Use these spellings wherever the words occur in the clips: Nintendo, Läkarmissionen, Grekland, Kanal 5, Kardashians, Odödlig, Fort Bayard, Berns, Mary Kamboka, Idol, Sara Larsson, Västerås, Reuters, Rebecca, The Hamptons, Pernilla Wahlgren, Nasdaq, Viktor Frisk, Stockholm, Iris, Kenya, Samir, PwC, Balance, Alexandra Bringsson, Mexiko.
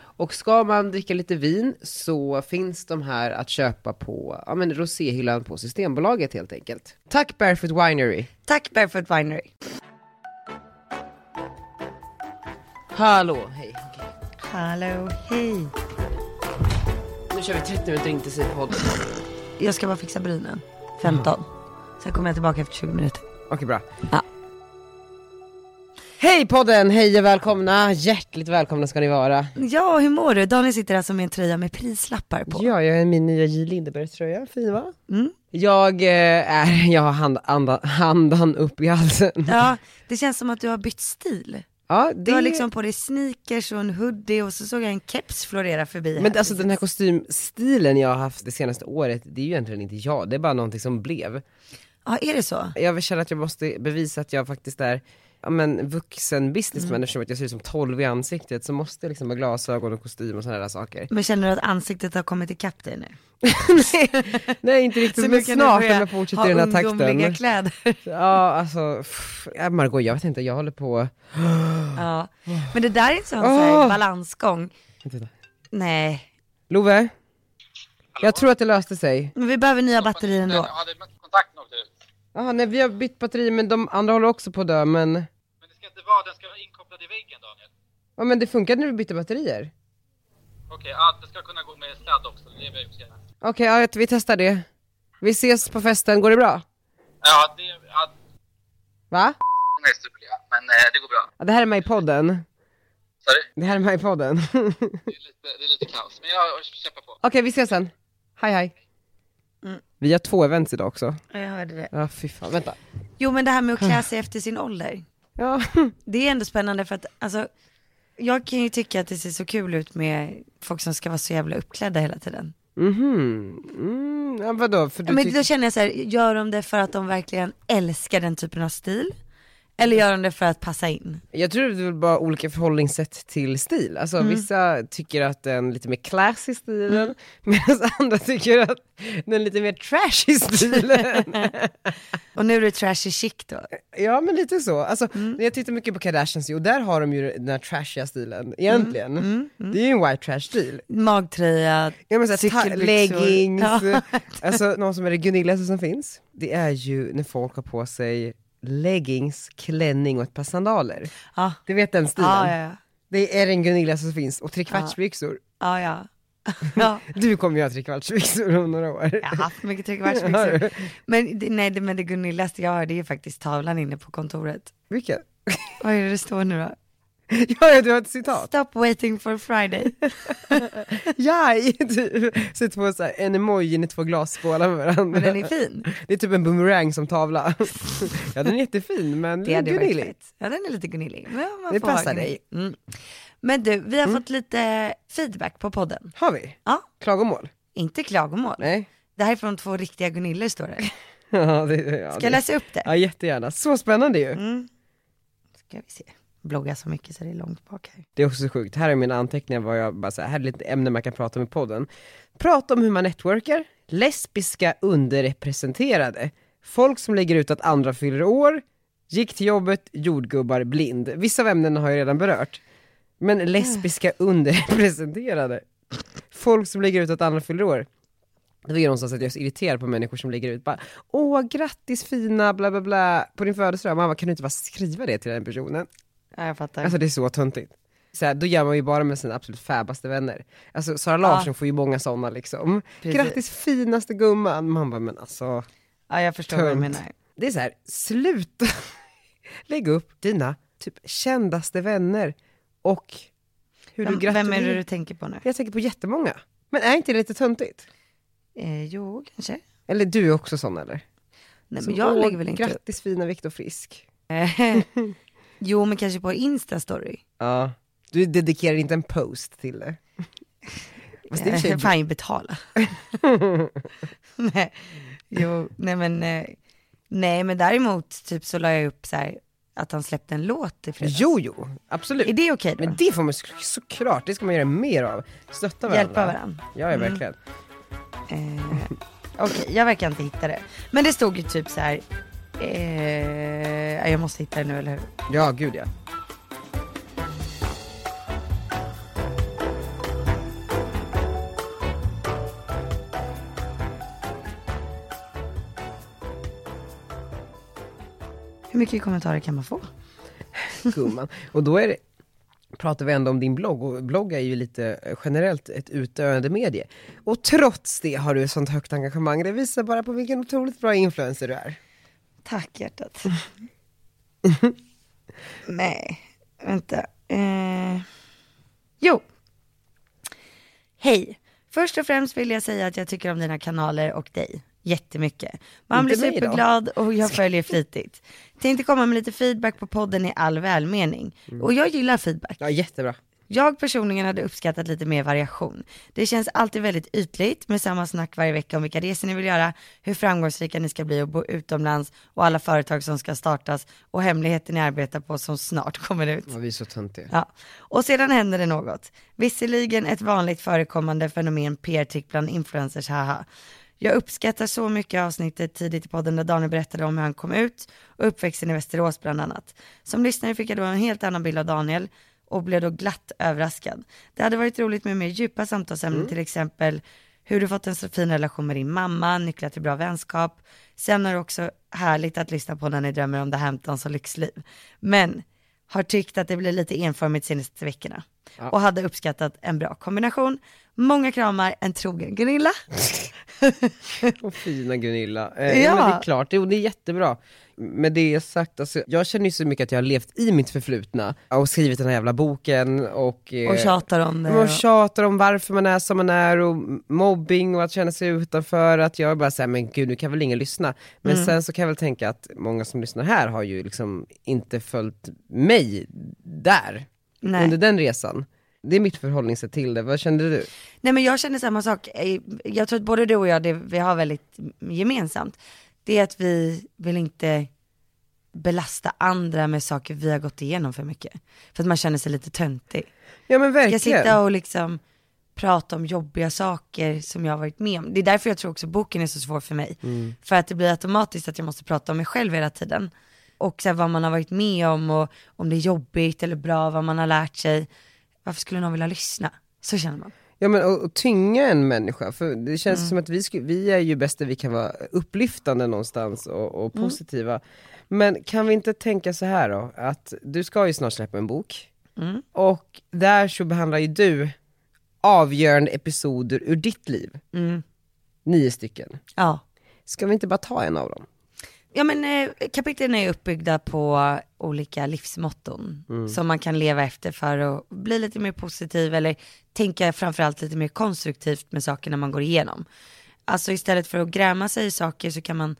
Och ska man dricka lite vin så finns de här att köpa på roséhyllan på Systembolaget helt enkelt. Tack Barefoot Winery! Tack Barefoot Winery! Hallå, hej! Okay. Hallå, hej! Nu kör vi 30 minuter intensiv podd. Jag ska bara fixa brynen. 15. Sen kommer jag tillbaka efter 20 minuter. Okej, bra. Ja. Hej podden, hej och välkomna. Hjärtligt välkomna ska ni vara. Ja, hur mår du? Daniel sitter alltså med en tröja med prislappar på. Ja, jag är min nya J. Lindeberg-tröja, fin va? Mm. Jag har handan upp i halsen. Ja, det känns som att du har bytt stil. Ja, det... Du har liksom på dig sneakers och en hoodie och så såg jag en keps florera förbi här. Men alltså den här kostymstilen jag har haft det senaste året, det är ju egentligen inte jag. Det är bara någonting som blev. Ja, är det så? Jag känner att jag måste bevisa att jag faktiskt är... Ja, men vuxen businessman, eftersom att jag ser ut som 12 i ansiktet så måste jag liksom ha glasögon och kostym och sådana där saker. Men känner du att ansiktet har kommit ikapp dig nu? Nej, inte riktigt. Så men snart om jag fortsätter i den här takten. Ha ungdomliga kläder. Ja, alltså Margot, jag vet inte, jag håller på. Ja, men det där är inte sån här balansgång. Nej. Love? Hallå? Jag tror att det löste sig. Men vi behöver nya batterier ändå. Jag hade kontakt nog till. Ja, nej, vi har bytt batteri, men de andra håller också på dö, men... Men det ska inte vara, den ska vara inkopplad i väggen, Daniel. Ja, men det funkar när vi byter batterier. Okej, ja, det ska kunna gå med sladd också, det är väl utkärna. Okej, ja, vi testar det. Vi ses på festen, går det bra? Ja, det... Ja. Va? Nej, superliga, men det går bra. Ja, det här är mig i podden. Sorry? Det här är mig i podden. Det är lite kaos, men jag kämpar på. Okej, vi ses sen. Hej, hej. Mm. Vi har 2 events idag också. Jag hörde det. Ja, fy fan, vänta. Jo, men det här med att klä sig efter sin ålder. Ja. Det är ändå spännande för att alltså, jag kan ju tycka att det ser så kul ut med folk som ska vara så jävla uppklädda hela tiden. Ja, vadå? För men då känner jag så här, gör de det för att de verkligen älskar den typen av stil? Eller gör de det för att passa in? Jag tror det är bara olika förhållningssätt till stil. Alltså vissa tycker att den är lite mer classy stilen. Medan andra tycker att den är lite mer trashy stilen. Och nu är det trashy chic då? Ja, men lite så. Alltså, jag tittar mycket på Kardashians och där har de ju den här trashiga stilen egentligen. Det är ju en white trash stil. Magtröja, leggings. Ja. Alltså någon som är det gunillaste som finns. Det är ju när folk har på sig leggings, klänning och ett par sandaler. Ah. Du vet den stilen. Ah, ja. Det är en Gunilla som finns. Och trekvartsbyxor. Ah, ja. Ja. Du kommer ju ha trekvartsbyxor om några år. Jag har haft mycket trekvartsbyxor. Men det Gunillaste jag har, det är faktiskt tavlan inne på kontoret. Vilket? Vad är det står nu då? Ja, du har ett citat. Stop waiting for Friday. Ja, du sitter på så här, en emoji med 2 glasskålar med varandra. Men den är fin. Det är typ en boomerang som tavla. Ja, den är jättefin, men det är gunillig. Ja, den är lite gunillig. Det passar dig. Men du, vi har fått lite feedback på podden. Har vi? Ja. Klagomål? Inte klagomål. Nej. Det här är från 2 riktiga guniller, står det. Ja, ska jag läsa upp det? Ja, jättegärna. Så spännande ju. Ska vi se. Blogga så mycket så det är långt bak här. Det är också sjukt. Här är mina anteckningar var jag bara så här, är lite ämne man kan prata om i podden. Prata om hur man networkar. Lesbiska underrepresenterade. Folk som lägger ut att andra fyller år. Gick till jobbet, jordgubbar, blind. Vissa av ämnena har jag redan berört. Men lesbiska underrepresenterade. Folk som lägger ut att andra fyller år. Det var ju någonstans att jag är så irriterad på människor som lägger ut bara, åh grattis fina bla bla bla på din födelsedag. Man bara, kan du inte bara skriva det till den personen? Ja, jag fattar. Alltså det är så töntigt. Så här, då gör man ju bara med sina absolut fäbaste vänner. Alltså Sara Larsson får ju många sådana liksom. Precis. Grattis finaste gumman. Man bara, men alltså. Ja, jag förstår vad du menar. Det är så här, sluta. Lägg upp dina typ kändaste vänner. Och hur du gratulerar. Vem är det du tänker på nu? Jag tänker på jättemånga. Men är inte det lite töntigt? Jo, kanske. Eller du är också sån eller? Nej, men jag lägger väl inte upp. Grattis fina Viktor Frisk. Jo, men kanske på Insta-story. Ja. Du dedikerar inte en post till det. Jag kan fan betala. Nej. Jo, nej men däremot typ så la jag upp så här att han släppte en låt i fredags. Jo, absolut. Är det okej då? Men det får man såklart, det ska man göra mer av. Stötta varandra. Hjälpa varandra. Ja, verkligen. Okej, jag verkar inte hitta det. Men det stod ju typ så här jag måste hitta det nu, eller hur? Ja, gud ja. Hur mycket kommentarer kan man få? Gumman. Och då är det, pratar vi ändå om din blogg. Och blogg är ju lite generellt ett utövande medie. Och trots det har du ett sånt högt engagemang. Det visar bara på vilken otroligt bra influencer du är. Tack hjärtat. Nej, vänta. Jo. Hej. Först och främst vill jag säga att jag tycker om dina kanaler och dig. Jättemycket. Man blir superglad och jag följer flitigt. Tänkte komma med lite feedback på podden i all välmening. Och jag gillar feedback. Ja, jättebra. Jag personligen hade uppskattat lite mer variation. Det känns alltid väldigt ytligt med samma snack varje vecka om vilka resor ni vill göra, hur framgångsrika ni ska bli och bo utomlands och alla företag som ska startas och hemligheten ni arbetar på som snart kommer ut. Ja, vi är så töntiga. Ja. Och sedan händer det något. Visserligen ett vanligt förekommande fenomen PR-trick bland influencers, haha. Jag uppskattar så mycket avsnittet tidigt i podden där Daniel berättade om hur han kom ut och uppväxten i Västerås bland annat. Som lyssnare fick jag då en helt annan bild av Daniel och blev då glatt överraskad. Det hade varit roligt med mer djupa samtalsämnen, till exempel hur du fått en så fin relation med din mamma, nycklar till bra vänskap. Sen är det också härligt att lyssna på när ni drömmer om The Hamptons och lyxliv. Men har tyckt att det blir lite enformigt senaste veckorna. Ja. Och hade uppskattat en bra kombination. Många kramar, en trogen Gunilla. Och fina Gunilla. Ja. Men det är klart, det är jättebra. Men det sagt, alltså, jag känner ju så mycket att jag har levt i mitt förflutna och skrivit den här jävla boken och tjatar om det. Och tjatar om varför man är som man är och mobbing och att känna sig utanför. Att jag bara säger, men gud, nu kan väl ingen lyssna. Men sen så kan jag väl tänka att många som lyssnar här har ju liksom inte följt mig där. Nej. Under den resan. Det är mitt förhållningssätt till det. Vad kände du? Nej, men jag känner samma sak. Jag tror att både du och jag, vi har väldigt gemensamt. Det är att vi vill inte belasta andra med saker vi har gått igenom för mycket. För att man känner sig lite töntig. Ja, men verkligen. Ska sitta och liksom prata om jobbiga saker som jag har varit med om. Det är därför jag tror också boken är så svår för mig. För att det blir automatiskt att jag måste prata om mig själv hela tiden. Och så här, vad man har varit med om och om det är jobbigt eller bra, vad man har lärt sig. Varför skulle någon vilja lyssna? Så känner man. Ja, men och tynga en människa. För det känns som att vi är ju bäst där vi kan vara upplyftande någonstans och positiva. Men kan vi inte tänka så här då? Att du ska ju snart släppa en bok. Och där så behandlar ju du avgörande episoder ur ditt liv. 9 stycken. Ja. Ska vi inte bara ta en av dem? Ja, men kapitlen är uppbyggda på olika livsmotton som man kan leva efter för att bli lite mer positiv eller tänka framförallt lite mer konstruktivt med saker när man går igenom. Alltså istället för att gräma sig i saker så kan man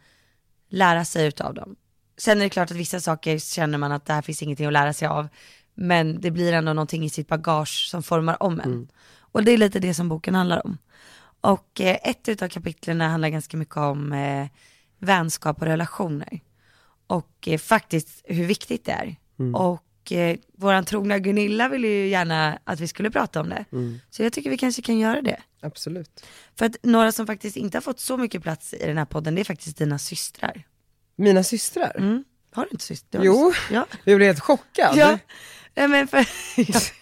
lära sig utav dem. Sen är det klart att vissa saker känner man att det här finns ingenting att lära sig av, men det blir ändå någonting i sitt bagage som formar om en. Och det är lite det som boken handlar om. Och ett utav kapitlen handlar ganska mycket om vänskap och relationer och faktiskt hur viktigt det är. Och våran trogna Gunilla ville ju gärna att vi skulle prata om det. Så jag tycker vi kanske kan göra det. Absolut. För att några som faktiskt inte har fått så mycket plats i den här podden, det är faktiskt dina systrar. Mina systrar? Har du inte systrar? Jo, ja. Jag blev helt chockad. Ja. Nej, men för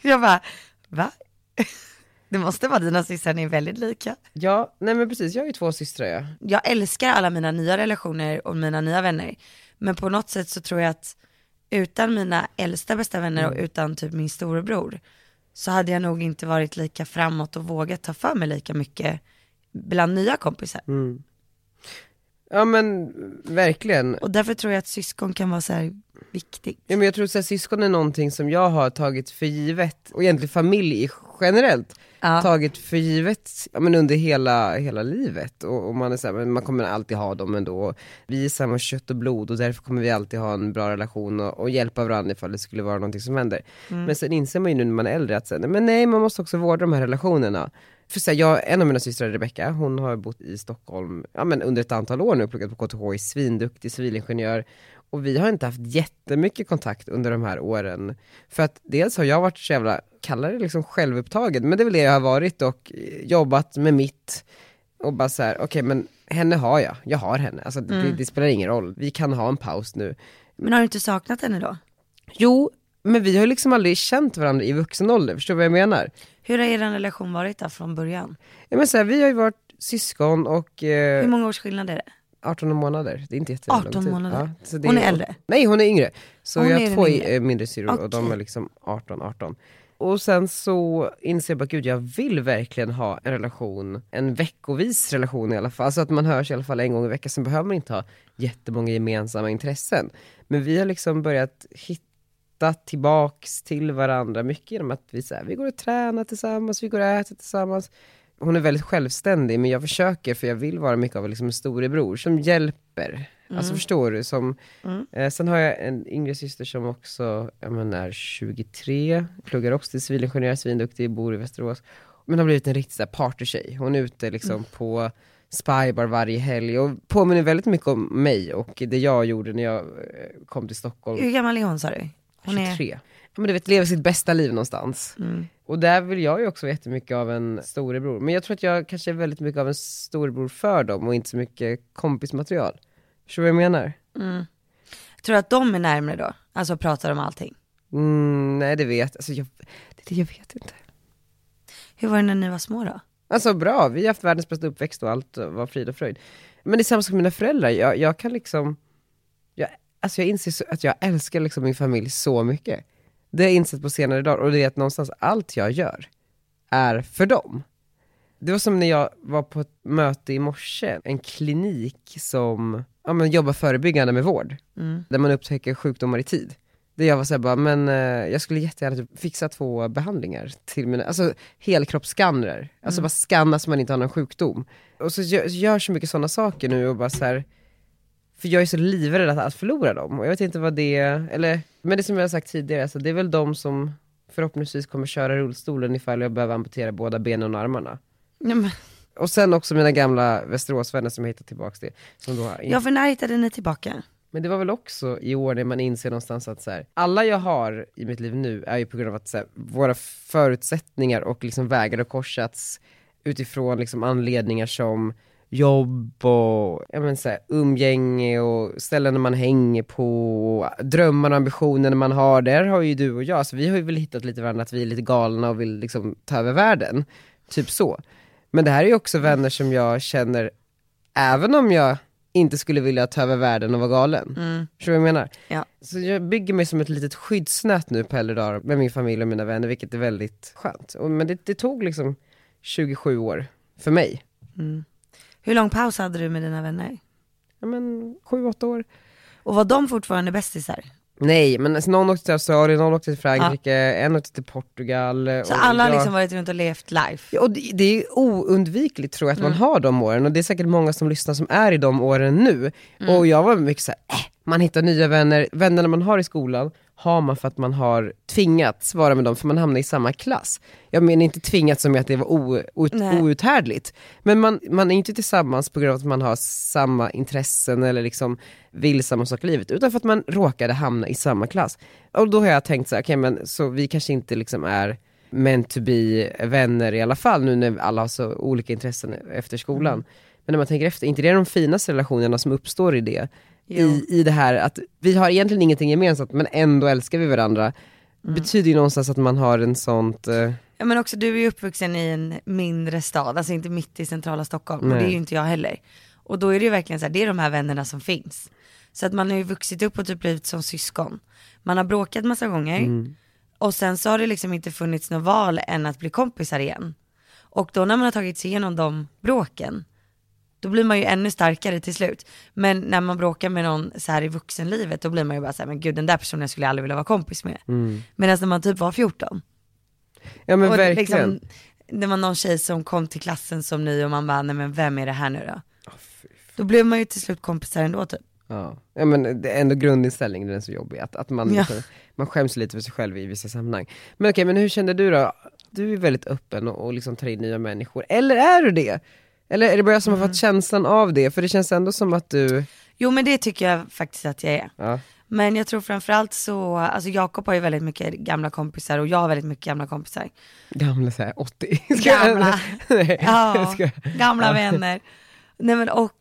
jag bara, va? Det måste vara dina systrar, ni är väldigt lika. Ja, nej men precis, jag har ju 2 systrar. Jag älskar alla mina nya relationer och mina nya vänner. Men på något sätt så tror jag att utan mina äldsta bästa vänner och utan typ min storebror så hade jag nog inte varit lika framåt och vågat ta för mig lika mycket bland nya kompisar. Ja men verkligen. Och därför tror jag att syskon kan vara så här viktigt. Ja men jag tror så här, syskon är någonting som jag har tagit för givet. Och egentligen familj generellt tagit för givet, ja, men under hela livet. Och man är så här, men man kommer alltid ha dem ändå. Vi är samma kött och blod och därför kommer vi alltid ha en bra relation och hjälpa varandra ifall det skulle vara någonting som händer. Mm. Men sen inser man ju nu när man är äldre att sen, men nej, man måste också vårda de här relationerna. För så här, en av mina systrar, Rebecca, hon har bott i Stockholm, ja, men under ett antal år nu och pluggat på KTH, i svinduktig civilingenjör. Och vi har inte haft jättemycket kontakt under de här åren. För att dels har jag varit så jävla, kallar det liksom självupptagen. Men det är väl det jag har varit och jobbat med mitt. Och bara så här, okej, men henne har jag. Jag har henne. Alltså det spelar ingen roll. Vi kan ha en paus nu. Men har du inte saknat henne då? Jo, men vi har liksom aldrig känt varandra i vuxen ålder. Förstår du vad jag menar? Hur har er relation varit där från början? Ja, men så här, vi har ju varit syskon och... Hur många års skillnad är det? 18 månader, det är inte jättelång 18 månader. Ja, så det hon är äldre? Nej, hon är yngre. Så hon, jag har två mindre syror, okay. Och de är liksom 18. Och sen så inser jag bara, gud, jag vill verkligen ha en relation, en veckovis relation i alla fall. Alltså att man hörs i alla fall en gång i veckan, sen behöver man inte ha jättemånga gemensamma intressen. Men vi har liksom börjat hitta tillbaks till varandra mycket genom att vi, så här, vi går och tränar tillsammans, vi går och äter tillsammans. Hon är väldigt självständig, men jag försöker, för jag vill vara mycket av liksom en storebror som hjälper. Mm. Alltså förstår du? Som, sen har jag en yngre syster som också, jag menar, är 23. Pluggar också till civilingenjör, svinduktig, bor i Västerås. Men har blivit en riktig så här partytjej. Hon är ute liksom på Spybar varje helg och påminner väldigt mycket om mig och det jag gjorde när jag kom till Stockholm. Hur gammal är hon, sa du? Hon 23. Är... Ja, men du vet, lever sitt bästa liv någonstans. Mm. Och där vill jag ju också jättemycket av en storebror. Men jag tror att jag kanske är väldigt mycket av en storebror för dem och inte så mycket kompismaterial. Förstår du vad jag menar? Mm. Jag tror att de är närmare då? Alltså pratar om allting? Mm, nej, det vet alltså jag vet inte. Hur var det när ni var små då? Alltså bra, vi har haft världens bästa uppväxt och allt var frid och fröjd. Men det är samma som mina föräldrar. Jag kan liksom... Alltså jag inser att jag älskar liksom min familj så mycket. Det har jag insett på senare dagar. Och det är att någonstans allt jag gör är för dem. Det var som när jag var på ett möte i morse. En klinik som jobbar förebyggande med vård. Mm. Där man upptäcker sjukdomar i tid. Där jag var så här bara, men jag skulle jättegärna typ fixa 2 behandlingar till mina... Alltså helkroppsskanner. Alltså bara skanna så man inte har någon sjukdom. Och så gör så mycket sådana saker nu och bara så här... För jag är så livrädd att förlora dem. Och jag vet inte vad det är. Eller, men det som jag har sagt tidigare. Alltså, det är väl de som förhoppningsvis kommer köra rullstolen ifall jag behöver amputera båda benen och armarna. Mm. Och sen också mina gamla Västeråsvänner som jag hittade tillbaka till. Som då, ja, för när hittade ni tillbaka? Men det var väl också i år när man inser någonstans att så här, alla jag har i mitt liv nu är ju på grund av att så här, våra förutsättningar och liksom vägar har korsats utifrån liksom anledningar som... jobb och umgänge och ställen man hänger på, drömmar och ambitioner man har, där har ju du och jag, så vi har ju väl hittat lite varandra att vi är lite galna och vill liksom ta över världen, typ så. Men det här är ju också vänner som jag känner även om jag inte skulle vilja ta över världen och vara galen. Tror jag menar? Ja. Så jag bygger mig som ett litet skyddsnät nu på äldre dagar med min familj och mina vänner, vilket är väldigt skönt. Men det tog liksom 27 år för mig. Hur lång paus hade du med dina vänner? Ja, men 7-8 år. Och var de fortfarande bästisar? Nej, men alltså, någon åkte till Australien, någon åkte till Frankrike, en åkte till Portugal. Så och alla har liksom varit runt och levt life. Ja, och det är oundvikligt, tror jag, att man har de åren. Och det är säkert många som lyssnar som är i de åren nu. Och jag var mycket så här, man hittar nya vänner. Vännerna man har i skolan har man för att man har tvingats vara med dem, för man hamnar i samma klass. Jag menar inte tvingats som att det var outhärdligt. Men man är inte tillsammans på grund av att man har samma intressen eller liksom vill samma sak i livet, utan för att man råkade hamna i samma klass. Och då har jag tänkt så här, okej, men så vi kanske inte liksom är meant to be vänner i alla fall nu när alla har så olika intressen efter skolan. Men när man tänker efter, inte det är de finaste relationerna som uppstår i det. I det här att vi har egentligen ingenting gemensamt, men ändå älskar vi varandra. Betyder ju någonstans att man har en sånt... Ja, men också du är ju uppvuxen i en mindre stad, alltså inte mitt i centrala Stockholm. Och det är ju inte jag heller. Och då är det ju verkligen så här, det är de här vännerna som finns. Så att man har ju vuxit upp och typ blivit som syskon. Man har bråkat massa gånger. Och sen så har det liksom inte funnits något val än att bli kompisar igen. Och då när man har tagit sig igenom de bråken då blir man ju ännu starkare till slut. Men när man bråkar med någon så här i vuxenlivet, då blir man ju bara så här, men gud, den där personen skulle jag aldrig vilja vara kompis med. Mm. Medan när man typ var 14. Ja, men och verkligen. Liksom, det var någon tjej som kom till klassen som ny och man bara, nej men vem är det här nu då? Oh, då blev man ju till slut kompisar ändå typ. Ja, ja men det är ändå grundinställningen, den är så jobbig att man, ja. Man skäms lite för sig själv i vissa sammanhang. Men okej, men hur kände du då? Du är väldigt öppen och liksom tar in nya människor. Eller är du det? Eller är det bara jag som har fått känslan av det? För det känns ändå som att du... Jo, men det tycker jag faktiskt att jag är. Ja. Men jag tror framförallt så... Alltså Jakob har ju väldigt mycket gamla kompisar. Och jag har väldigt mycket gamla kompisar. Gamla så här, 80. Gamla. Nej. Ja, gamla vänner. Nej, men och...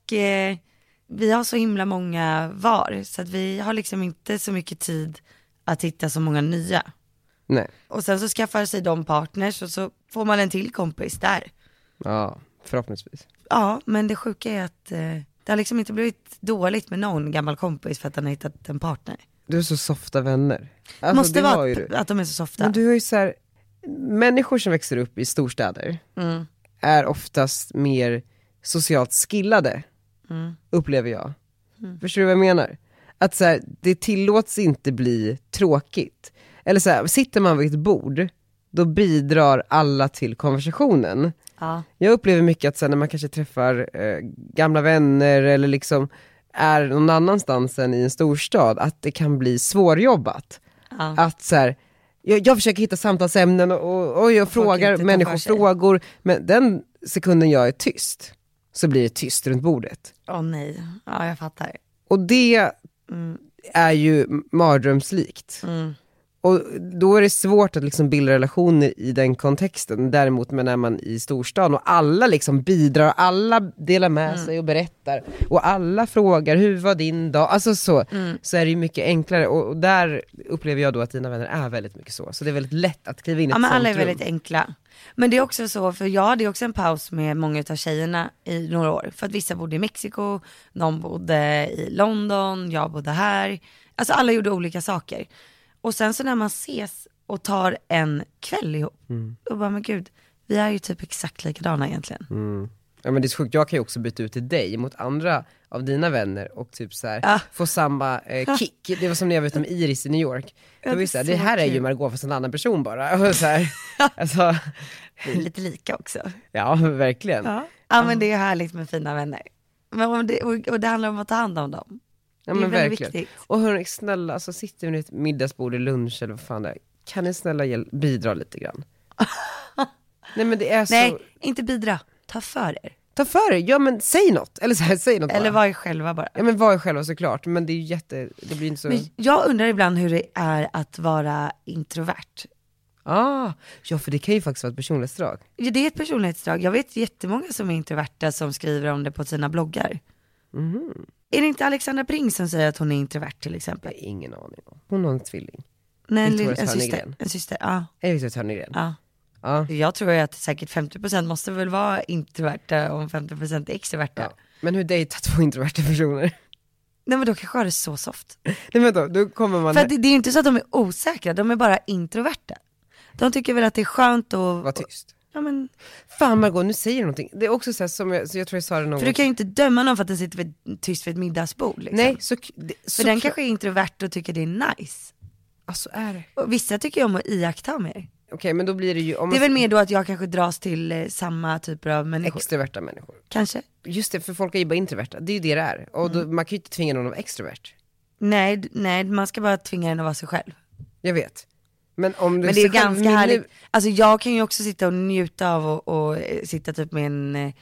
vi har så himla många var. Så att vi har liksom inte så mycket tid att hitta så många nya. Nej. Och sen så skaffar sig de partners och så får man en till kompis där. Ja, förhoppningsvis. Ja, men det sjuka är att det har liksom inte blivit dåligt med någon gammal kompis för att han har hittat en partner. Du är så softa vänner. Alltså, måste det vara att de är så softa. Men du har ju så här, människor som växer upp i storstäder är oftast mer socialt skillade. Upplever jag. Förstår du vad jag menar? Att så här, det tillåts inte bli tråkigt. Eller så här, sitter man vid ett bord, då bidrar alla till konversationen. Ja. Jag upplever mycket att så här, när man kanske träffar gamla vänner eller liksom är någon annanstans än i en storstad, att det kan bli svårjobbat. Ja. Att så här, jag försöker hitta samtalsämnen och jag frågar människor frågor, men den sekunden jag är tyst så blir det tyst runt bordet. Åh nej, ja jag fattar. Och det är ju mardrömslikt. Och då är det svårt att liksom bilda relationer i den kontexten. Däremot men när man i storstan och alla liksom bidrar, alla delar med sig och berättar. Och alla frågar, hur var din dag? Alltså så är det ju mycket enklare. Och där upplever jag då att dina vänner är väldigt mycket så. Så det är väldigt lätt att kliva in i ett sånt rum. Ja, men alla är väldigt enkla. Men det är också så, för jag hade också en paus med många av tjejerna i några år. För att vissa bodde i Mexiko, någon bodde i London, jag bodde här. Alltså alla gjorde olika saker. Och sen så när man ses och tar en kväll ihop, då bara, men gud, vi är ju typ exakt likadana egentligen. Ja, men det är så sjukt, jag kan ju också byta ut till dig mot andra av dina vänner och typ så här, få samma kick. Det var som när jag var ute med Iris i New York. Då visste jag, det här är ju Margot fast en annan person bara. Och så här, alltså. Det är lite lika också. Ja, verkligen. Ja, men det är härligt med fina vänner. Men det handlar om att ta hand om dem. Ja, men det är verkligen viktigt. Och hörni, snälla, alltså, sitter ni i ett middagsbord i lunch eller vad fan det är, kan ni snälla bidra lite grann? Nej, men det är så... Nej, inte bidra. Ta för er. Ta för er, ja men säg något. Eller, så här, säg något eller var er själva bara. Ja, men var er själva såklart, men det är ju det blir inte så... Men jag undrar ibland hur det är att vara introvert. Ja, för det kan ju faktiskt vara ett personlighetsdrag. Ja, det är ett personlighetsdrag. Jag vet jättemånga som är introverta som skriver om det på sina bloggar. Är det inte Alexandra Bringsson som säger att hon är introvert till exempel? Jag har ingen aning om. Hon har en tvilling. Nej, en syster. Ja. Ja. Jag tror att säkert 50% måste väl vara introverta och 50% är extroverta. Ja. Men hur dejtar två introverta personer? Nej, men då kanske är det så soft. Nej, men då kommer man... För att det är ju inte så att de är osäkra, de är bara introverta. De tycker väl att det är skönt att... Var tyst. Ja, men... Fan Margot, nu säger du någonting. Det är också så här som jag tror jag sa det någon. För du kan ju inte döma någon för att den sitter tyst vid ett middagsbord liksom. Nej, så för den kanske är introvert och tycker det är nice. Alltså är det. Och vissa tycker ju om att iaktta mer. Okej, men då blir det ju... Om det är väl mer då att jag kanske dras till samma typer av människor. Extroverta människor. Kanske. Just det, för folk är ju bara introverta. Det är ju det är. Och då, man kan ju inte tvinga någon att vara extrovert. Nej, man ska bara tvinga den att vara sig själv. Jag vet. Men det är ganska härligt. Alltså jag kan ju också sitta och njuta av och sitta typ med en...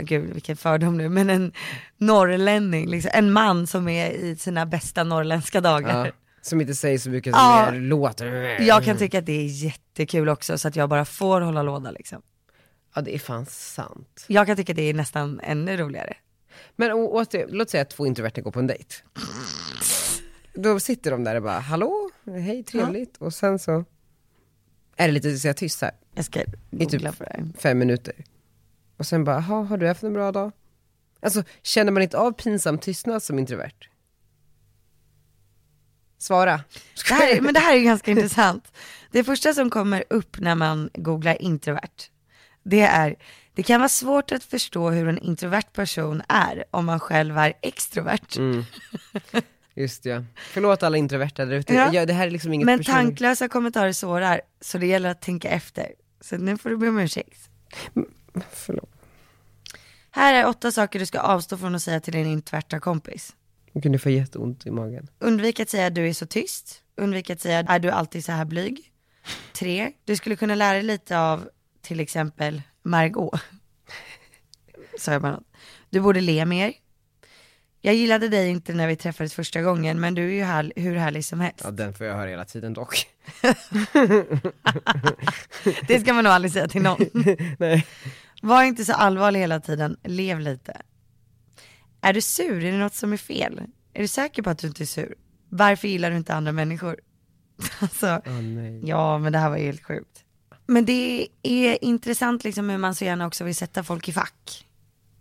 gud, vilken fördom nu. Men en norrlänning. Liksom, en man som är i sina bästa norrländska dagar. Ja. Som inte säger så mycket som låter. Jag kan tycka att det är jättekul också. Så att jag bara får hålla låda liksom. Ja, det är fan sant. Jag kan tycka att det är nästan ännu roligare. Men låt säga att två introverter går på en dejt. Då sitter de där och bara, hallå, hej, trevligt. Ja. Och sen så är det lite så jag tyst här. Jag ska googla för dig. 5 minuter. Och sen bara, har du haft en bra dag? Alltså, känner man inte av pinsam tystnad som introvert? Svara. Men det här är ganska intressant. Det första som kommer upp när man googlar introvert, det är Det kan vara svårt att förstå hur en introvert person är om man själv är extrovert. Mm. Just ja. Förlåt alla introverta där ute. Ja. Det här är liksom inget men person. Tanklösa kommentarer sårar, så det gäller att tänka efter. Så nu får du be om ursäkt. Förlåt. Här är 8 saker du ska avstå från att säga till din introvärta kompis. Du kunde få jätteont i magen. Undvik att säga att du är så tyst. Undvik att säga att du alltid är så här blyg. 3. Du skulle kunna lära dig lite av till exempel Margot. Sa jag bara något. Du borde le mer. Jag gillade dig inte när vi träffades första gången, men du är ju hur härlig som helst. Ja, den får jag höra hela tiden dock. Det ska man nog aldrig säga till någon. Nej. Var inte så allvarlig hela tiden, lev lite. Är du sur? Är det något som är fel? Är du säker på att du inte är sur? Varför gillar du inte andra människor? Alltså, nej. Ja, men det här var helt sjukt. Men det är intressant liksom hur man så gärna också vill sätta folk i fack.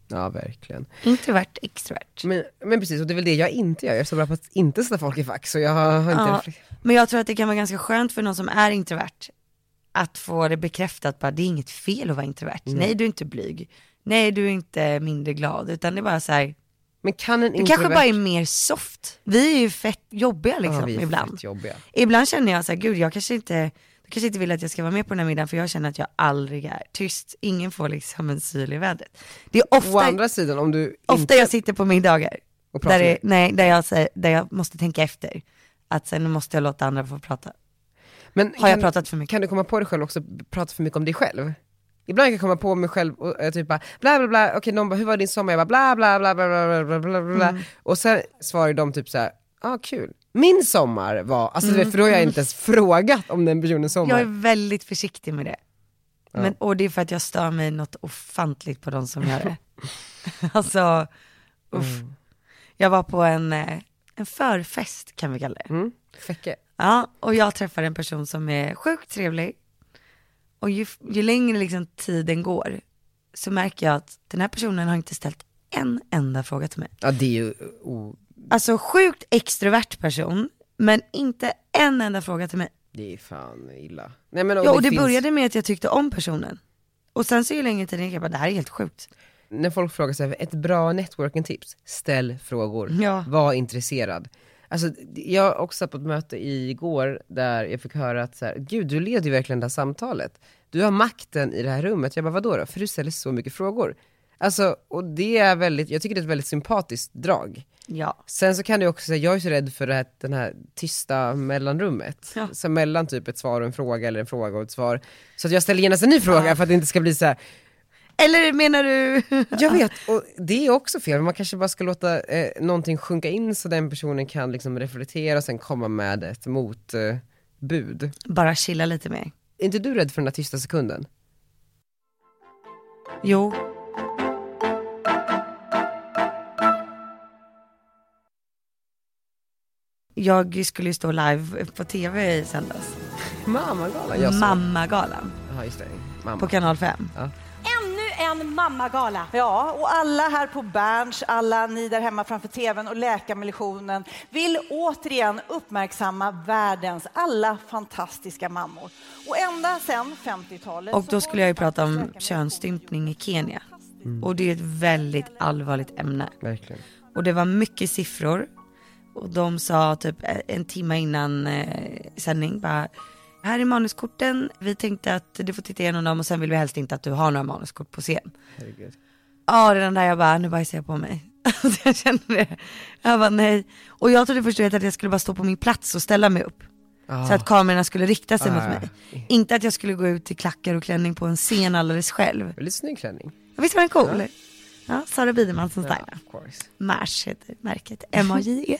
Ja, verkligen. Introvert, extrovert. Men precis, och det är väl det jag inte gör. Jag är så bra på att inte sätta folk i fack, så jag har inte... Ja, men jag tror att det kan vara ganska skönt för någon som är introvert att få det bekräftat, bara det är inget fel att vara introvert. Mm. Nej, du är inte blyg. Nej, du är inte mindre glad, utan det är bara så här... Men kan en introvert... kanske bara är mer soft. Vi är ju fett jobbiga liksom, ja, vi är ibland. Fett jobbiga. Ibland känner jag så här, gud, jag kanske inte vill att jag ska vara med på den här middagen, för jag känner att jag aldrig är tyst. Ingen får liksom en syl i vädret. Det är ofta, å andra sidan, om du ofta inte... jag sitter på middagar och pratar där jag måste tänka efter. Att sen måste jag låta andra få prata. Men jag pratat för mycket? Kan du komma på dig själv också, prata för mycket om dig själv? Ibland kan jag komma på mig själv och jag typ bara, bla bla bla, okej, någon bara, hur var din sommar? Jag bara, bla bla bla bla bla bla bla. Mm. Och sen svarar de typ så här, ja, kul. Min sommar var, alltså för då har jag inte ens frågat om den personens sommar. Jag är väldigt försiktig med det. Ja. Men, och det är för att jag stör mig något ofantligt på de som gör det. Alltså, uff. Mm. Jag var på en förfest, kan vi kalla det. Mm. Fäcke. Ja, och jag träffade en person som är sjukt trevlig. Och ju längre liksom tiden går så märker jag att den här personen har inte ställt en enda fråga till mig. Ja, det är ju... Alltså sjukt extrovert person, men inte en enda fråga till mig. Det är fan illa. Nej, men ja, och det började med att jag tyckte om personen. Och sen så ju längre tiden jag bara, det här är helt sjukt. När folk frågar sig, ett bra networking-tips, ställ frågor. Ja. Var intresserad. Alltså, jag också på ett möte igår där jag fick höra att så här, gud, du leder ju verkligen det här samtalet. Du har makten i det här rummet. Jag bara, vadå då? För du ställer så mycket frågor. Alltså, och det är väldigt, jag tycker det är ett väldigt sympatiskt drag. Ja. Sen så kan du också säga, jag är så rädd för den här tysta mellanrummet. Ja. Så mellan typ ett svar och en fråga, eller en fråga och ett svar. Så att jag ställer genast en ny fråga, ja, för att det inte ska bli så här. Eller menar du? Jag vet, och det är också fel. Man kanske bara ska låta någonting sjunka in så den personen kan liksom reflektera och sen komma med ett motbud. Bara chilla lite mer. Är inte du rädd för den där tysta sekunden? Jo. Jag skulle ju stå live på tv i söndags. Mammagalan. Ja, just det. Mamma. På Kanal 5. Ja. En mammagala. Ja, och alla här på Berns, alla ni där hemma framför tvn och Läkarmissionen vill återigen uppmärksamma världens alla fantastiska mammor. Och ända sedan 50-talet... Och då skulle jag ju prata om könsstympning i Kenya. Mm. Och det är ett väldigt allvarligt ämne. Verkligen. Och det var mycket siffror. Och de sa typ en timme innan sändning bara... Här är manuskorten. Vi tänkte att du får titta igenom dem och sen vill vi helst inte att du har några manuskort på scen. Herregud. Ja, redan där jag bara, nu bajsar jag på mig. Alltså, jag kände det. Jag bara, nej. Och jag trodde först att jag skulle bara stå på min plats och ställa mig upp. Ah. Så att kamerorna skulle rikta sig mot mig. Inte att jag skulle gå ut i klackar och klänning på en scen alldeles själv. Lite snygg klänning. Ja, visst var den cool? Ja. Ja, Sara Biderman som stylar. Ja, Mars heter märket. M-A-J-E.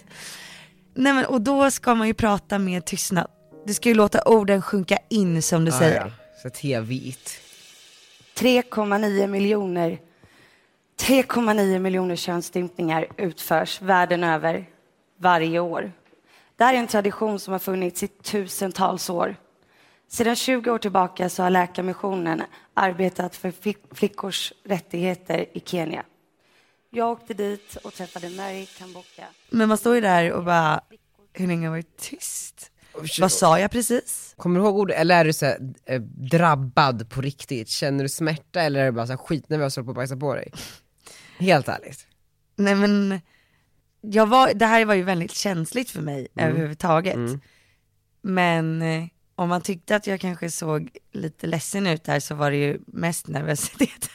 Nej, men, och då ska man ju prata med tystnad. Du ska ju låta orden sjunka in, som du säger. Ja. Så tvit. 3,9 miljoner könsstympningar utförs världen över varje år. Det här är en tradition som har funnits i tusentals år. Sedan 20 år tillbaka så har Läkarmissionen arbetat för flickors rättigheter i Kenya. Jag åkte dit och träffade Mary Kamboka. Men man står ju där och bara, hur länge har jag varit tyst? Vad sa jag precis? Kommer du ihåg ordet? Eller är du så här, drabbad på riktigt? Känner du smärta eller är det bara så här, skit när vi har på att bajsa på dig? Helt ärligt. Nej men det här var ju väldigt känsligt för mig överhuvudtaget. Mm. Men om man tyckte att jag kanske såg lite ledsen ut här så var det ju mest nervositet.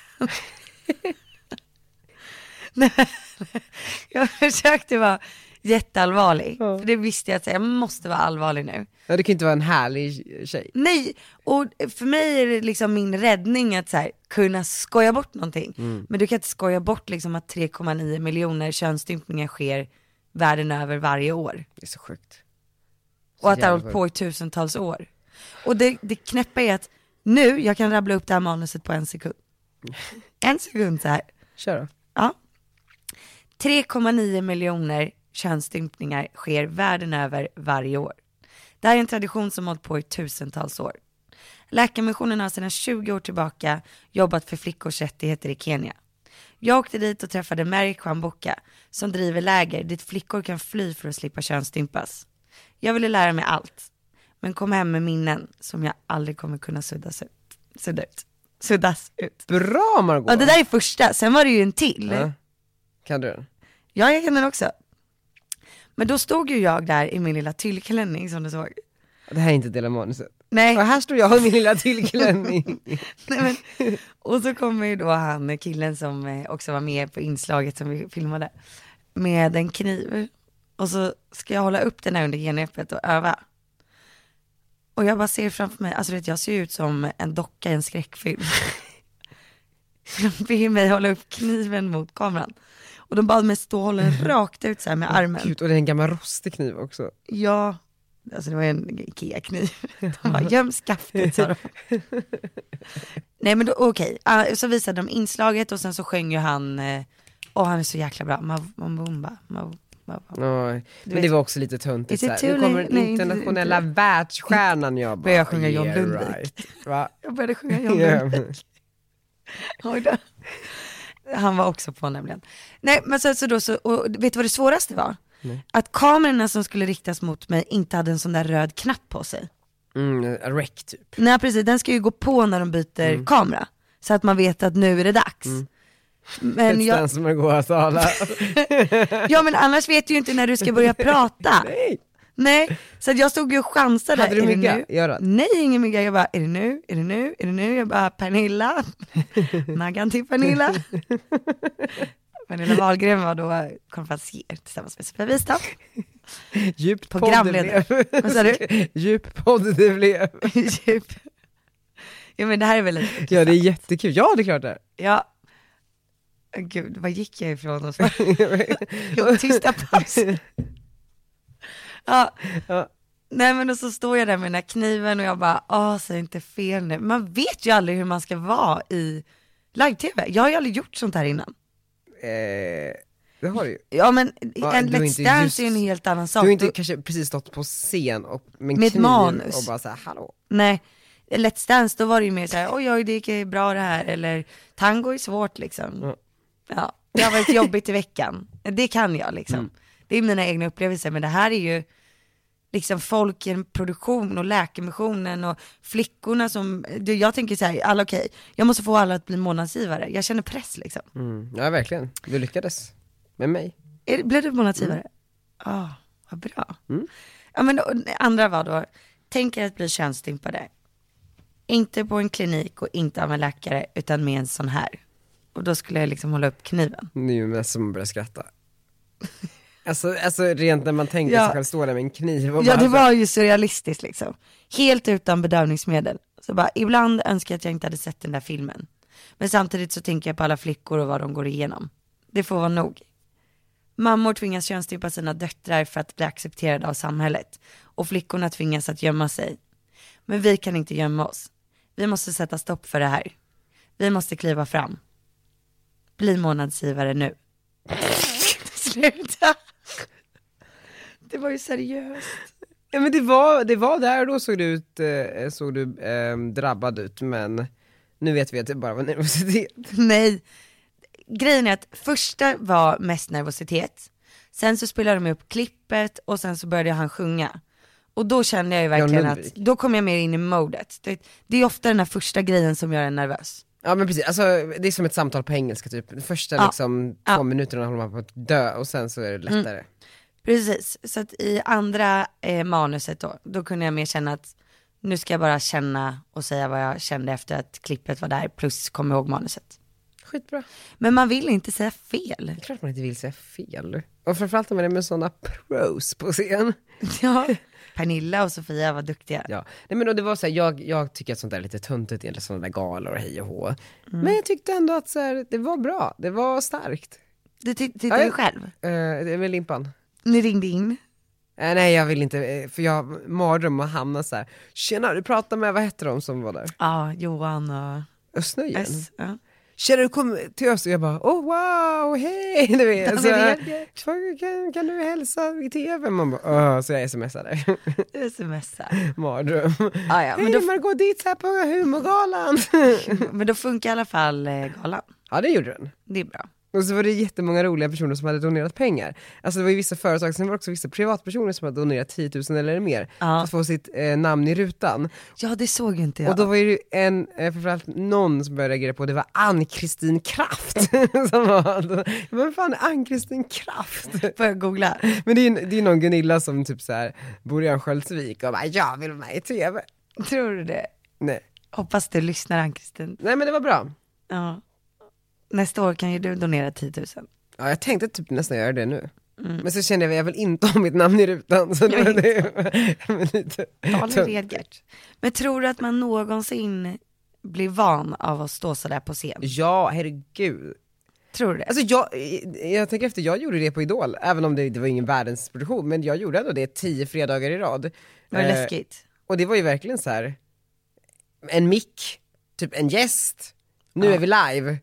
Jag försökte vara jätteallvarlig. Ja. För det visste jag att jag måste vara allvarlig nu. Ja, det kan inte vara en härlig tjej. Nej, och för mig är det liksom min räddning att så här, kunna skoja bort någonting. Mm. Men du kan inte skoja bort liksom att 3,9 miljoner könsstympningar sker världen över varje år. Det är så sjukt. Och att det har hållit på i tusentals år. Och det knäppa är att nu, jag kan rabbla upp det här manuset på en sekund. En sekund så här. Kör då. Ja. 3,9 miljoner könsstympningar sker världen över varje år. Det här är en tradition som har hållit på i tusentals år. Läkarmissionen har sedan 20 år tillbaka jobbat för flickors rättigheter i Kenya. Jag åkte dit och träffade Mary Kamboka som driver läger dit flickor kan fly för att slippa könsstympas. Jag ville lära mig allt, men kom hem med minnen som jag aldrig kommer kunna suddas ut. Bra Margot! Ja, det där är första, sen var det ju en till. Ja. Kan du den? Ja, jag kan den också. Men då stod ju jag där i min lilla tyllklänning som du såg. Det här är inte del av manuset. Nej. Och här står jag i min lilla tyllklänning. Nej, men, och så kommer ju då han, killen som också var med på inslaget som vi filmade, med en kniv. Och så ska jag hålla upp den här under genrepet och öva. Och jag bara ser framför mig, alltså vet jag ser ut som en docka i en skräckfilm. De ber mig hålla upp kniven mot kameran. Och de bad mig stå och hålla den rakt ut så här med armen. Gud, och det är en gammal rostig kniv också. Ja, alltså det var en Ikea-kniv. De bara, göm skaftet, sa de. Nej men då, okej. Så visade de inslaget och sen så sjöng ju han. Och han är så jäkla bra. Men det var också lite töntigt så här. Nu kommer den internationella världsstjärnan. Jag bara, började sjunga John Lundvik. Right. Jag började sjunga John Lundvik. Oj då. Han var också på nämligen. Nej, men så då, och vet du vad det svåraste var? Nej. Att kamerorna som skulle riktas mot mig inte hade en sån där röd knapp på sig. Rec typ. Nej, precis. Den ska ju gå på när de byter kamera. Så att man vet att nu är det dags. Men jag... Ja, men annars vet du ju inte när du ska börja prata. Nej. Så att jag stod ju och chansade. Hade du mygga? Nej, ingen mygga. Jag bara, är det nu? Jag bara, Pernilla. Maggan till Pernilla. Pernilla Wahlgren var då konferencier tillsammans med Sofia Wistam. Djup podd det blev. Vad sa du? Djup podd det blev. Djup. Ja, men det här är väl intressant. Ja, det är jättekul. Ja, det är klart det är. Ja. Gud, vad gick jag ifrån oss? Jo, tysta paus. Ja. Nej, men och så står jag där med den här kniven och jag bara, säg inte fel nu. Man vet ju aldrig hur man ska vara i live-tv. Jag har ju aldrig gjort sånt här innan. Det har du ju. Ja, men en Let's Dance är ju en helt annan sak. Du har inte kanske precis stått på scen och med ett manus och bara så här, hallå. Nej, Let's Dance, då var det ju mer så här, oj, det gick bra det här. Eller tango är svårt liksom. Mm. Ja, det har varit jobbigt i veckan. Det kan jag liksom. Det är mina egna upplevelser, men det här är ju liksom folk i en produktion och läkarmissionen och flickorna som, jag tänker så här, alla okej, jag måste få alla att bli månadsgivare. Jag känner press liksom. Ja, verkligen. Du lyckades med mig. Blev du månadsgivare? Ja, vad bra. Ja, men andra var då, tänker att bli könsstympade. Inte på en klinik och inte av en läkare, utan med en sån här. Och då skulle jag liksom hålla upp kniven. Det är ju mest som börjar skratta. Alltså rent när man tänker sig själv stå där med en kniv. Och det var ju surrealistiskt liksom. Helt utan bedövningsmedel. Så bara, ibland önskar jag att jag inte hade sett den där filmen. Men samtidigt så tänker jag på alla flickor och vad de går igenom. Det får vara nog. Mammor tvingas könsstympa sina döttrar för att bli accepterade av samhället. Och flickorna tvingas att gömma sig. Men vi kan inte gömma oss. Vi måste sätta stopp för det här. Vi måste kliva fram. Bli månadsgivare nu. Sluta. Det var ju seriöst. Ja, men det var där då såg du drabbad ut, men nu vet vi att det bara var nervositet. Nej. Grejen är att första var mest nervositet. Sen så spelade de upp klippet och sen så började han sjunga. Och då kände jag ju verkligen att då kom jag mer in i modet. Det är ofta den här första grejen som gör en nervös. Ja men precis, alltså, det är som ett samtal på engelska typ. De första liksom, två minuterna håller man på att dö. Och sen så är det lättare. Mm. Precis, så att i andra manuset då kunde jag mer känna att nu ska jag bara känna och säga vad jag kände efter att klippet var där. Plus kom ihåg manuset. Skitbra. Men man vill inte säga fel. Det är klart man inte vill säga fel. Och framförallt när man är med sådana pros på scen. Ja, Pernilla och Sofia var duktiga. Ja. Nej, men då det var så här, jag tycker att sånt där är lite tuntet eller sådana där galor och hej och hå. Mm. Men jag tyckte ändå att så här, det var bra. Det var starkt. Du tittade ju själv? Det är väl limpan. Ni ringde in? Nej, jag vill inte. För jag har mardröm att hamna så här. Tjena, du pratar med, vad heter de som var där? Ja, Johan och Östnöjen. Ja. Tjena, du kom till oss och jag bara, åh, oh, wow, hej. Kan du hälsa i tv? Man bara, så jag smsade. Smsar. Mardröm. Ah, ja, hej, man går dit så här på humorgalan. Men då funkar i alla fall galan. Ja, det gjorde den. Det är bra. Och så var det jättemånga roliga personer som hade donerat pengar. Alltså det var ju vissa företag, sen var det också vissa privatpersoner som hade donerat 10 000 eller mer för att få sitt namn i rutan. Ja, det såg inte jag. Och då var ju en, framförallt någon som började reagera på, det var Ann-Kristin Kraft. Som var, men fan, Ann-Kristin Kraft? Får jag googla? Men det är någon Gunilla som typ så här bor i Sköldsvik och bara, jag vill vara med i tv. Tror du det? Nej. Hoppas du lyssnar, Ann-Kristin. Nej, men det var bra. Ja. Nästa år kan ju du donera 10 000. Ja, jag tänkte typ nästan göra det nu. Mm. Men så kände jag att jag vill inte ha mitt namn i rutan. Så jag Men tror du att man någonsin blir van av att stå sådär på scen? Ja, herregud. Tror du det? Alltså jag tänker efter, jag gjorde det på Idol. Även om det var ingen världens produktion. Men jag gjorde ändå det 10 fredagar i rad. Var det läskigt? Och det var ju verkligen så här. En mick, typ en gäst. Nu är vi live.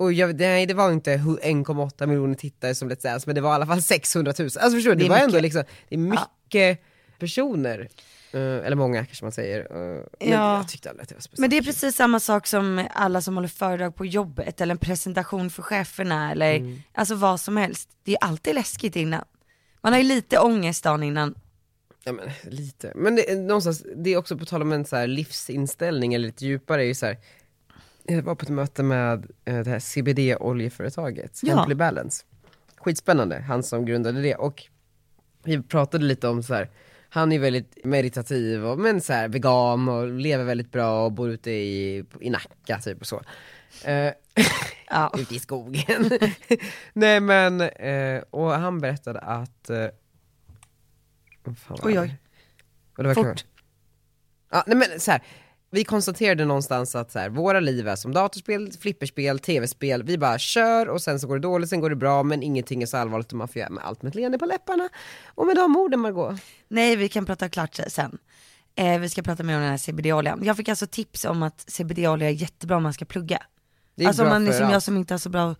Och nej, det var inte 1,8 miljoner tittare som lät sägas, men det var i alla fall 600 000. Alltså förstår du, det var mycket. Ändå liksom, det är mycket personer, eller många kanske man säger. Men jag tyckte aldrig att det var speciellt. Men det är precis samma sak som alla som håller föredrag på jobbet eller en presentation för cheferna eller alltså vad som helst. Det är alltid läskigt innan. Man har ju lite ångest dagen innan. Ja, men lite. Men det är också på tal om en så här livsinställning eller lite djupare, är ju så här. Jag var på ett möte med det här CBD-oljeföretaget, Simply Balance. Skitspännande, han som grundade det. Och vi pratade lite om så här, han är väldigt meditativ, men så här vegan och lever väldigt bra och bor ute i Nacka typ och så. Ute i skogen. Nej men, och han berättade att... nej men så här... Vi konstaterade någonstans att så här, våra liv är som datorspel, flipperspel, tv-spel. Vi bara kör och sen så går det dåligt, sen går det bra. Men ingenting är så allvarligt och man får göra med allt med ett leende på läpparna. Och med de orden, Margot. Nej, vi kan prata klart sen. Vi ska prata mer om den här CBD-oljan. Jag fick alltså tips om att CBD-olja är jättebra om man ska plugga. Det är alltså bra man, för jag som inte har så bra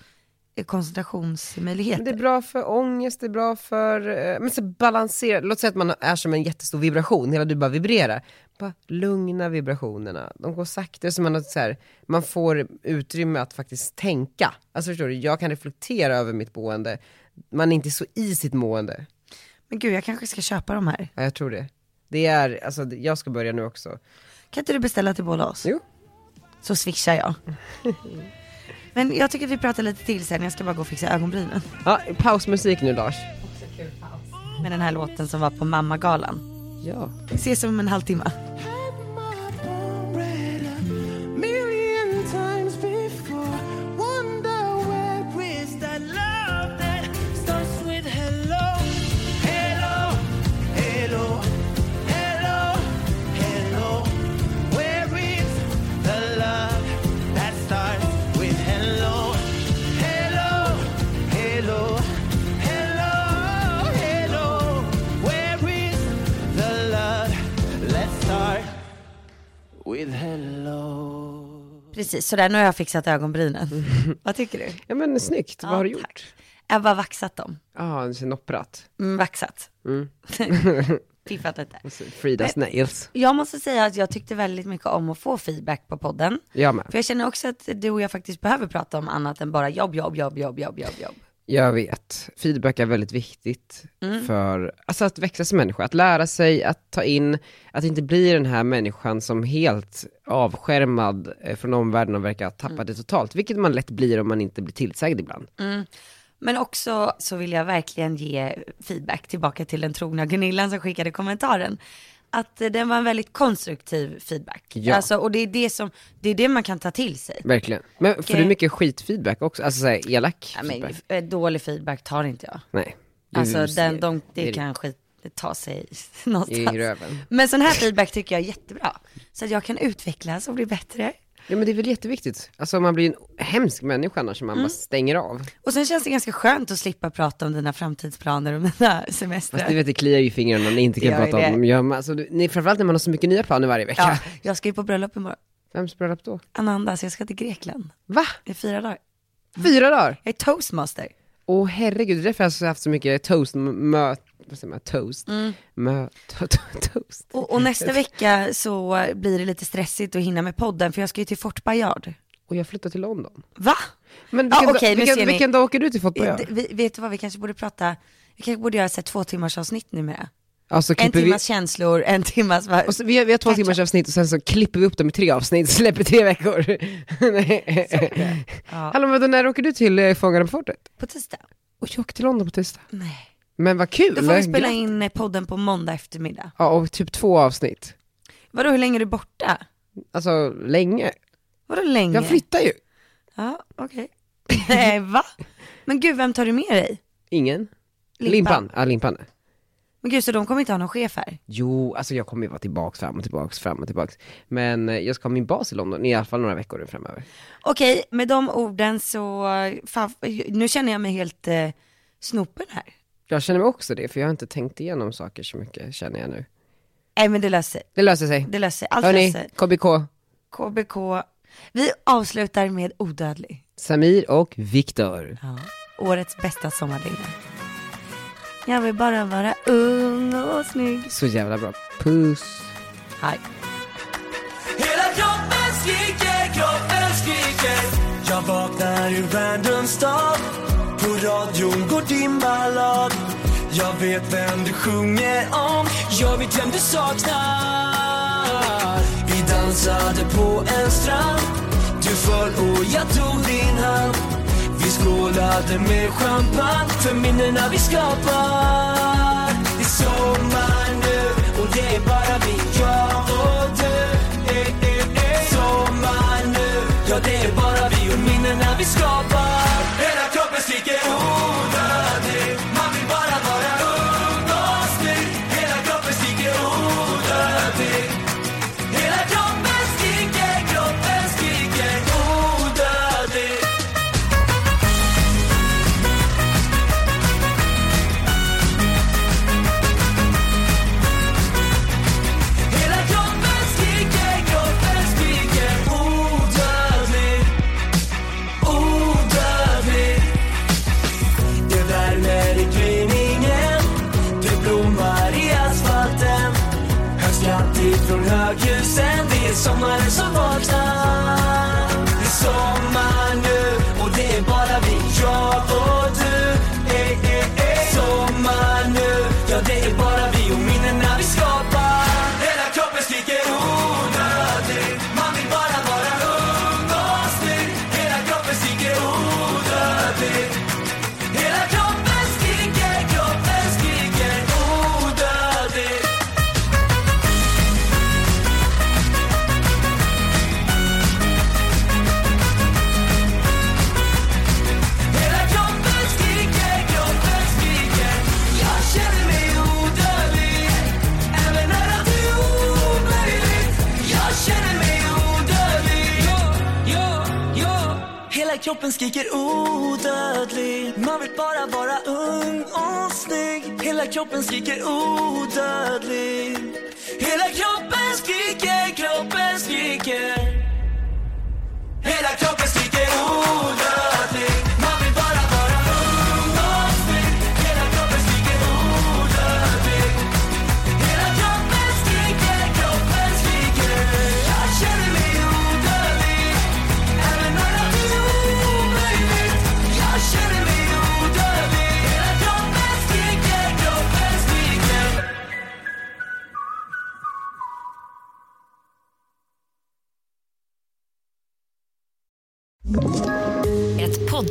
koncentrationsmöjligheter. Det är bra för ångest, det är bra för men så balansera. Låt säga att man är som en jättestor vibration, hela du bara vibrerar. Bara lugna vibrationerna. De går sakta så man har så här, man får utrymme att faktiskt tänka. Alltså förstår du, jag kan reflektera över mitt boende. Man är inte så i sitt mående. Men gud, jag kanske ska köpa de här. Ja, jag tror det. Det är alltså jag ska börja nu också. Kan inte du beställa till båda oss? Jo. Så swishar jag. Men jag tycker att vi pratar lite till sen. Jag ska bara gå och fixa ögonbrynen. Ja, pausmusik nu, Lars. Också kul paus. Med den här låten som var på Mammagalan. Ja. Ses om en halvtimme. Precis, så där nu har jag fixat ögonbrynen. Vad tycker du? Ja men snyggt, vad har du gjort? Tack. Jag har bara vaxat dem. Ja, det ser nopprat. Vaxat. Mm. Piffat lite. Fridas nails. Jag måste säga att jag tyckte väldigt mycket om att få feedback på podden. För jag känner också att du och jag faktiskt behöver prata om annat än bara jobb, jobb, jobb, jobb, jobb, jobb. Jag vet. Feedback är väldigt viktigt för alltså att växa som människa. Att lära sig, att ta in, att inte bli den här människan som helt avskärmad från omvärlden och verkar ha tappat det totalt. Vilket man lätt blir om man inte blir tillsagd ibland. Mm. Men också så vill jag verkligen ge feedback tillbaka till den trogna Gunillan som skickade kommentaren. Att den var en väldigt konstruktiv feedback. Ja. Alltså, och det är det, som, det är det man kan ta till sig. Verkligen. Men får du mycket skitfeedback också? Alltså såhär elak feedback? Men, dålig feedback tar inte jag. Nej. Alltså det kan skit ta sig någonstans. Men sån här feedback tycker jag är jättebra. Så att jag kan utvecklas och bli bättre. Ja, men det är väl jätteviktigt. Alltså man blir en hemsk människa annars som man bara stänger av. Och sen känns det ganska skönt att slippa prata om dina framtidsplaner och mina semester. Fast du vet, det kliar i fingrarna när ni inte kan prata om dem. Ja, alltså, framförallt när man har så mycket nya planer varje vecka. Ja, jag ska ju på bröllop imorgon. Vems bröllop då? Anandas, jag ska till Grekland. Va? Det är 4 dagar. 4 dagar? Jag är toastmaster. Åh herregud, det är därför jag har haft så mycket toastmöten. Toast. Och nästa vecka så blir det lite stressigt att hinna med podden, för jag ska ju till Fort Bayard. Och jag flyttar till London. Va? Men vilken dag åker du till Fort Bayard? Vet du vad, vi kanske borde prata. Vi kanske borde göra 2 timmars avsnitt nu med det. Alltså, en timmas känslor, en timmas... Vi har 2 timmars avsnitt och sen så klipper vi upp dem i 3 avsnitt, släpper 3 veckor. Nej. Ja. Hallå, men då när åker du till Fångarna på fortet? På tisdag. Och jag åker till London på tisdag. Nej. Men vad kul. Då får vi spela in podden på måndag eftermiddag. Ja, och typ 2 avsnitt. Vadå, hur länge är du borta? Alltså, länge. Vadå länge? Jag flyttar ju. Ja, okej. Okay. Nej, va? Men gud, vem tar du med dig? Ingen. Limpan. Ja, Limpan. Men gud, så de kommer inte ha någon chef här? Jo, alltså jag kommer ju vara tillbaks, fram och tillbaks. Men jag ska ha min bas i London, i alla fall några veckor framöver. Okej, med de orden så... Fan, nu känner jag mig helt snopen här. Jag känner mig också det, för jag har inte tänkt igenom saker så mycket, känner jag nu. Nej, men det löser sig. Allt löser sig. KBK. Vi avslutar med Odödlig. Samir och Viktor. Ja, årets bästa sommardygn. Jag vill bara vara ung och snygg. Så jävla bra. Puss. Hej. Hela kroppen skriker. Jag vaknar ur random start. På radion går din ballad. Jag vet vem du sjunger om. Jag vet vem du saknar. Vi dansade på en strand. Du föll och jag tog din hand. Vi skålade med champagne för minnena vi skapar. Det är sommar nu och det är bara vi, jag och du. Sommar nu, ja det är bara vi och minnena vi skapar. Hela kroppen skriker odödlig. Man vill bara vara ung och snygg. Hela kroppen skriker odödlig. Hela kroppen skriker odödlig. Hela kroppen skriker odödlig. Odödlig. Det värmer i gryningen. Det blommar i asfalten. Hörs glatt ifrån högljusen. Det är sommaren som vaknar. Det är sommar nu och det är bara vi, jag och du. Sommar nu, ja det är bara vi och minnena vi skapar. Hela kroppen skriker odödlig. Man vill bara vara ung och snygg. Hela kroppen skriker odödlig. Hela kroppen skriker odödlig. Hela kroppen skriker, jag känner mig odödlig. Även när allt är omöjligt, jag känner mig odödlig. Hela kroppen skriker odödlig. Man vill bara vara ung och snygg. Hela kroppen skriker odödlig. Hela kroppen skriker. Hela kroppen skriker odödlig. Man vill bara vara ung och snygg. Hela kroppen skriker odödlig. Hela kroppen skriker. Jag känner mig odödlig. Även när allt är omöjligt, jag känner mig odödlig. Ett